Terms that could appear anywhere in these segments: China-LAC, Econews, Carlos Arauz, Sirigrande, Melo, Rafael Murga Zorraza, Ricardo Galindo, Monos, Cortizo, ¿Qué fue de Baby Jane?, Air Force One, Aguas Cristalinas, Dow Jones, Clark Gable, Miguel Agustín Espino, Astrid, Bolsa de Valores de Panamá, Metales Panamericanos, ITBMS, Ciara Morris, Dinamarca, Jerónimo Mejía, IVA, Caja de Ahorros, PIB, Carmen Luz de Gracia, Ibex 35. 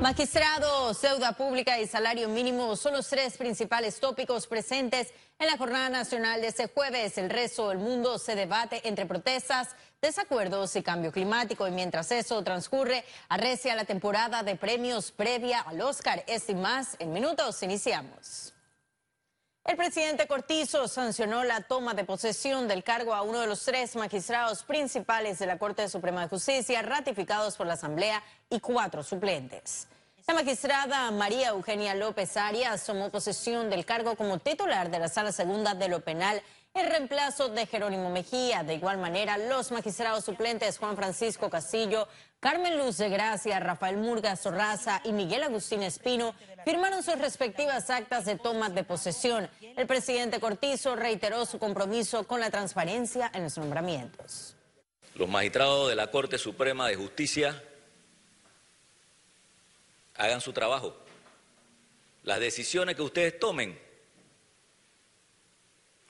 Magistrados, deuda pública y salario mínimo son los tres principales tópicos presentes en la jornada nacional de este jueves. El resto del mundo se debate entre protestas, desacuerdos y cambio climático. Y mientras eso transcurre, arrecia la temporada de premios previa al Oscar. Esto y más en minutos. Iniciamos. El presidente Cortizo sancionó la toma de posesión del cargo a uno de los tres magistrados principales de la Corte Suprema de Justicia ratificados por la Asamblea y cuatro suplentes. La magistrada María Eugenia López Arias tomó posesión del cargo como titular de la Sala Segunda de lo Penal en reemplazo de Jerónimo Mejía. De igual manera, los magistrados suplentes Juan Francisco Castillo, Carmen Luz de Gracia, Rafael Murga Zorraza y Miguel Agustín Espino firmaron sus respectivas actas de toma de posesión. El presidente Cortizo reiteró su compromiso con la transparencia en los nombramientos. Los magistrados de la Corte Suprema de Justicia hagan su trabajo. Las decisiones que ustedes tomen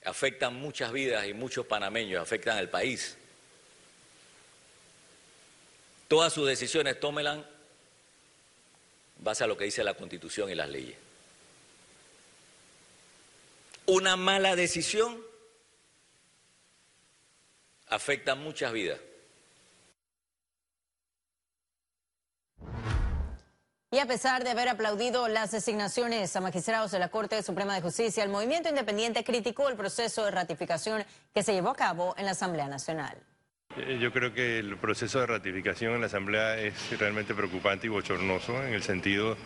afectan muchas vidas y muchos panameños, afectan al país. Todas sus decisiones tómenlas en base a lo que dice la Constitución y las leyes. Una mala decisión afecta muchas vidas. Y a pesar de haber aplaudido las designaciones a magistrados de la Corte Suprema de Justicia, el movimiento independiente criticó el proceso de ratificación que se llevó a cabo en la Asamblea Nacional. Yo creo que el proceso de ratificación en la Asamblea es realmente preocupante y bochornoso en el sentido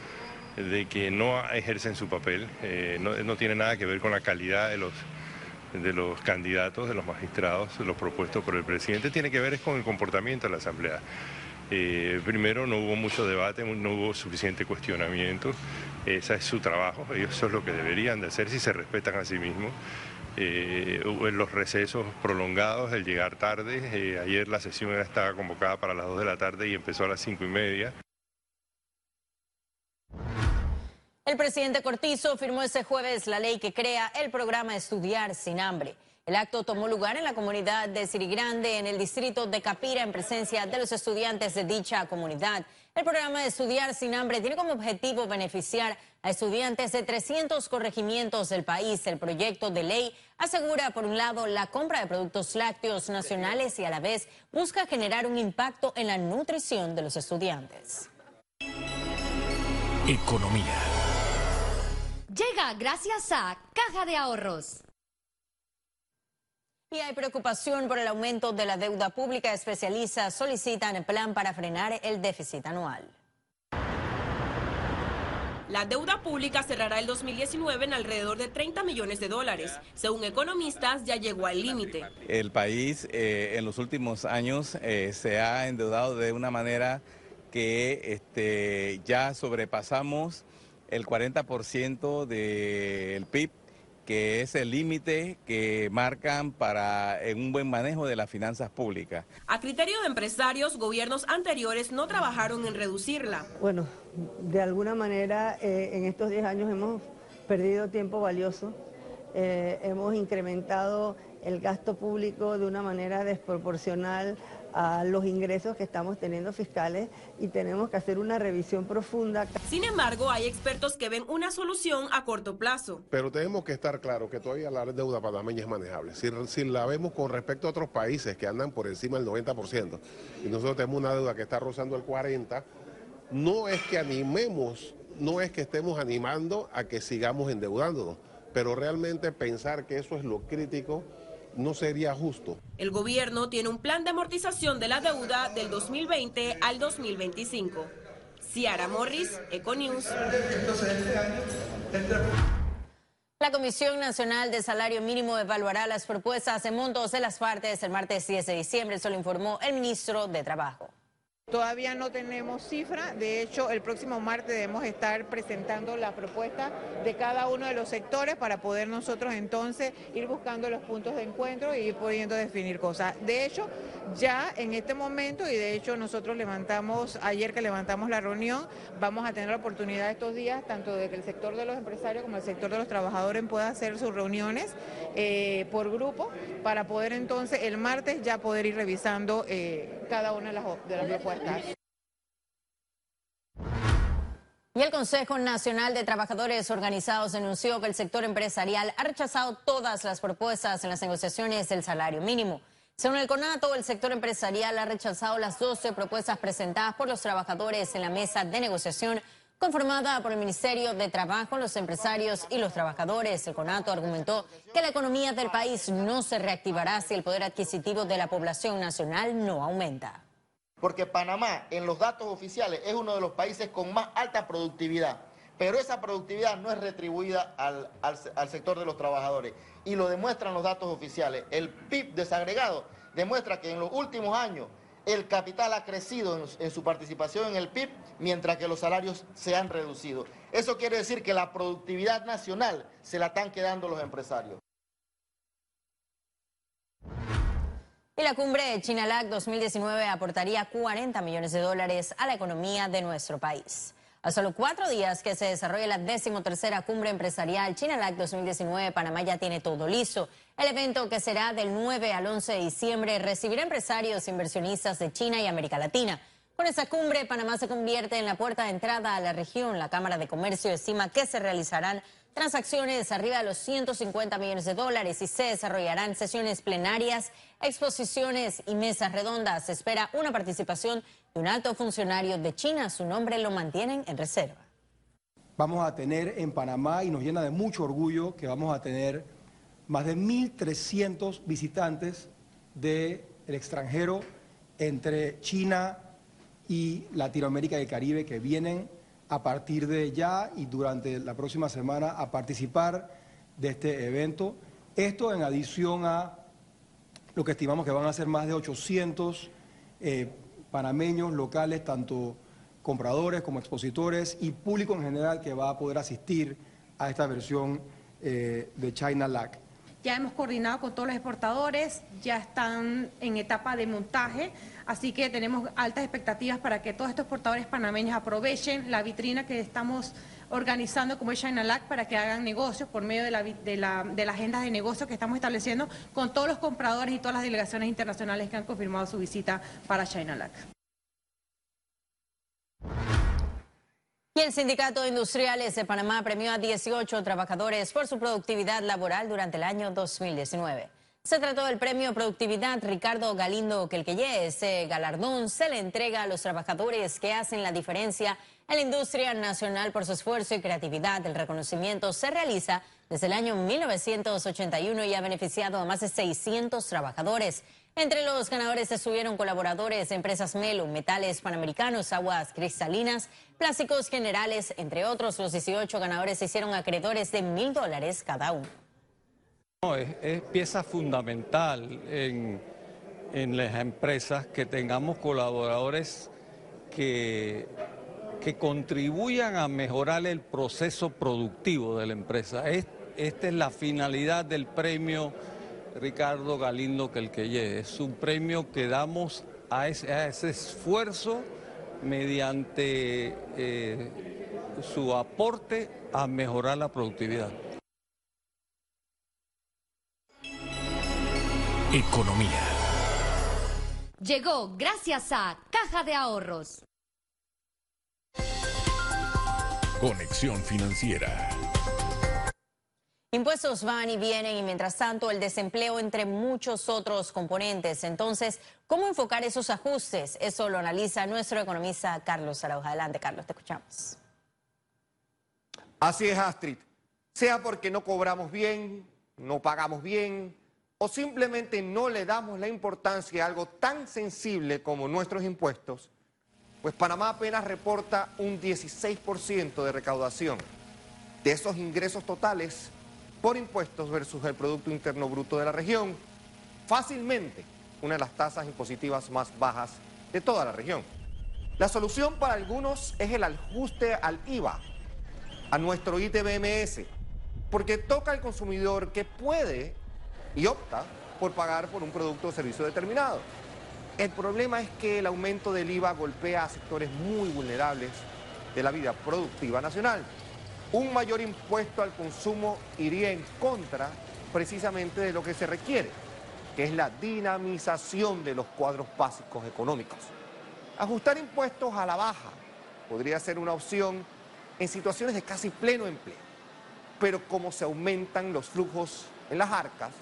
de que no ejercen su papel, no tiene nada que ver con la calidad de los candidatos, de los magistrados, los propuestos por el presidente, tiene que ver es con el comportamiento de la Asamblea. Primero, no hubo mucho debate, no hubo suficiente cuestionamiento. Ese es su trabajo, eso es lo que deberían de hacer si se respetan a sí mismos. Los recesos prolongados, el llegar tarde. Ayer la sesión estaba convocada para las 2 de la tarde y empezó a las 5:30. El presidente Cortizo firmó este jueves la ley que crea el programa Estudiar sin Hambre. El acto tomó lugar en la comunidad de Sirigrande, en el distrito de Capira, en presencia de los estudiantes de dicha comunidad. El programa de Estudiar sin Hambre tiene como objetivo beneficiar a estudiantes de 300 corregimientos del país. El proyecto de ley asegura, por un lado, la compra de productos lácteos nacionales y a la vez busca generar un impacto en la nutrición de los estudiantes. Economía. Llega gracias a Caja de Ahorros. Y hay preocupación por el aumento de la deuda pública. Especialistas solicitan el plan para frenar el déficit anual. La deuda pública cerrará el 2019 en alrededor de $30 millones. Según economistas, ya llegó al límite. El país en los últimos años se ha endeudado de una manera que ya sobrepasamos el 40% del PIB. Que es el límite que marcan para un buen manejo de las finanzas públicas. A criterio de empresarios, gobiernos anteriores no trabajaron en reducirla. Bueno, de alguna manera en estos 10 años hemos perdido tiempo valioso, hemos incrementado el gasto público de una manera desproporcional a los ingresos que estamos teniendo fiscales y tenemos que hacer una revisión profunda. Sin embargo, hay expertos que ven una solución a corto plazo. Pero tenemos que estar claros que todavía la deuda panameña es manejable. Si la vemos con respecto a otros países que andan por encima del 90% y nosotros tenemos una deuda que está rozando el 40%, no es que animemos, no es que estemos animando a que sigamos endeudándonos, pero realmente pensar que eso es lo crítico no sería justo. El gobierno tiene un plan de amortización de la deuda del 2020 al 2025. Ciara Morris, Econews. La Comisión Nacional de Salario Mínimo evaluará las propuestas de montos de las partes el martes 10 de diciembre, eso lo informó el ministro de Trabajo. Todavía no tenemos cifra, de hecho el próximo martes debemos estar presentando las propuestas de cada uno de los sectores para poder nosotros entonces ir buscando los puntos de encuentro y ir pudiendo definir cosas. De hecho, ya en este momento, y de hecho nosotros ayer que levantamos la reunión, vamos a tener la oportunidad estos días tanto de que el sector de los empresarios como el sector de los trabajadores pueda hacer sus reuniones por grupo para poder entonces el martes ya poder ir revisando cada una de las propuestas. Y el Consejo Nacional de Trabajadores Organizados denunció que el sector empresarial ha rechazado todas las propuestas en las negociaciones del salario mínimo. Según el CONATO, el sector empresarial ha rechazado las 12 propuestas presentadas por los trabajadores en la mesa de negociación conformada por el Ministerio de Trabajo, los empresarios y los trabajadores. El CONATO argumentó que la economía del país no se reactivará si el poder adquisitivo de la población nacional no aumenta. Porque Panamá, en los datos oficiales, es uno de los países con más alta productividad, pero esa productividad no es retribuida al sector de los trabajadores. Y lo demuestran los datos oficiales. El PIB desagregado demuestra que en los últimos años el capital ha crecido en su participación en el PIB, mientras que los salarios se han reducido. Eso quiere decir que la productividad nacional se la están quedando los empresarios. Y la cumbre China-LAC 2019 aportaría $40 millones a la economía de nuestro país. A solo 4 días que se desarrolle la 13ª cumbre empresarial China-LAC 2019, Panamá ya tiene todo listo. El evento, que será del 9 al 11 de diciembre, recibirá empresarios e inversionistas de China y América Latina. Con esa cumbre, Panamá se convierte en la puerta de entrada a la región. La Cámara de Comercio estima que se realizarán transacciones arriba de los $150 millones y se desarrollarán sesiones plenarias, exposiciones y mesas redondas. Se espera una participación de un alto funcionario de China. Su nombre lo mantienen en reserva. Vamos a tener en Panamá, y nos llena de mucho orgullo, que vamos a tener más de 1.300 visitantes del extranjero, entre China y Latinoamérica y el Caribe, que vienen a partir de ya y durante la próxima semana a participar de este evento. Esto en adición a lo que estimamos que van a ser más de 800 panameños locales, tanto compradores como expositores y público en general, que va a poder asistir a esta versión de China-LAC. Ya hemos coordinado con todos los exportadores, ya están en etapa de montaje, así que tenemos altas expectativas para que todos estos exportadores panameños aprovechen la vitrina que estamos organizando como es China-LAC, para que hagan negocios por medio de la agenda de negocios que estamos estableciendo con todos los compradores y todas las delegaciones internacionales que han confirmado su visita para China-LAC. Y el Sindicato de Industriales de Panamá premió a 18 trabajadores por su productividad laboral durante el año 2019. Se trató del premio Productividad Ricardo Galindo Quelqueye. Ese galardón se le entrega a los trabajadores que hacen la diferencia en la industria nacional por su esfuerzo y creatividad. El reconocimiento se realiza desde el año 1981 y ha beneficiado a más de 600 trabajadores. Entre los ganadores se subieron colaboradores de empresas Melo, Metales Panamericanos, Aguas Cristalinas, Plásticos Generales, entre otros. Los 18 ganadores se hicieron acreedores de $1,000 cada uno. No, es pieza fundamental en las empresas que tengamos colaboradores que contribuyan a mejorar el proceso productivo de la empresa. Esta es la finalidad del premio Ricardo Galindo Quelqueye. Es un premio que damos a ese esfuerzo mediante su aporte a mejorar la productividad. Economía. Llegó gracias a Caja de Ahorros. Conexión Financiera. Impuestos van y vienen y, mientras tanto, el desempleo, entre muchos otros componentes. Entonces, ¿cómo enfocar esos ajustes? Eso lo analiza nuestro economista Carlos Arauz. Adelante, Carlos, te escuchamos. Así es, Astrid. Sea porque no cobramos bien, no pagamos bien, o simplemente no le damos la importancia a algo tan sensible como nuestros impuestos, pues Panamá apenas reporta un 16% de recaudación. De esos ingresos totales por impuestos versus el Producto Interno Bruto de la región, fácilmente una de las tasas impositivas más bajas de toda la región. La solución para algunos es el ajuste al IVA, a nuestro ITBMS, porque toca al consumidor que puede y opta por pagar por un producto o servicio determinado. El problema es que el aumento del IVA golpea a sectores muy vulnerables de la vida productiva nacional. Un mayor impuesto al consumo iría en contra precisamente de lo que se requiere, que es la dinamización de los cuadros básicos económicos. Ajustar impuestos a la baja podría ser una opción en situaciones de casi pleno empleo. Pero como se aumentan los flujos en las arcas,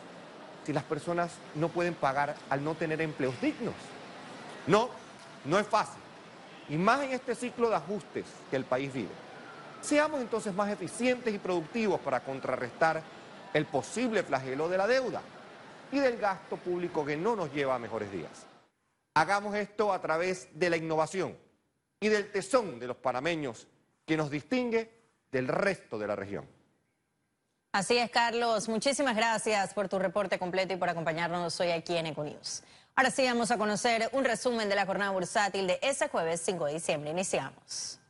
si las personas no pueden pagar al no tener empleos dignos. No es fácil. Y más en este ciclo de ajustes que el país vive. Seamos entonces más eficientes y productivos para contrarrestar el posible flagelo de la deuda y del gasto público que no nos lleva a mejores días. Hagamos esto a través de la innovación y del tesón de los panameños que nos distingue del resto de la región. Así es, Carlos. Muchísimas gracias por tu reporte completo y por acompañarnos hoy aquí en Econews. Ahora sí vamos a conocer un resumen de la jornada bursátil de este jueves 5 de diciembre. Iniciamos.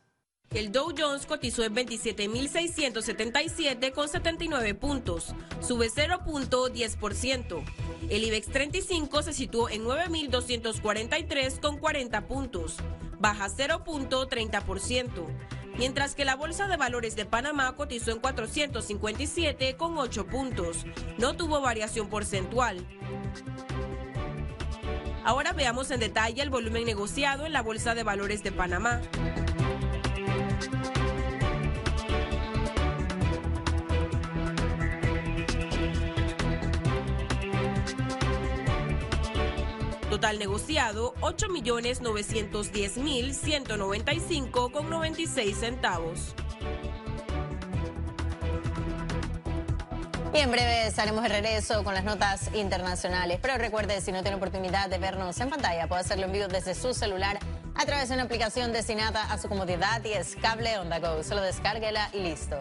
El Dow Jones cotizó en 27.677 con 79 puntos, sube 0.10%. El Ibex 35 se situó en 9.243 con 40 puntos, baja 0.30%. Mientras que la Bolsa de Valores de Panamá cotizó en 457 con 8 puntos, no tuvo variación porcentual. Ahora veamos en detalle el volumen negociado en la Bolsa de Valores de Panamá. Total negociado, 8.910.195,96 centavos. Y en breve estaremos de regreso con las notas internacionales. Pero recuerde, si no tiene oportunidad de vernos en pantalla, puede hacerlo en vivo desde su celular a través de una aplicación destinada a su comodidad y es cable Onda Go. Solo descárguela y listo.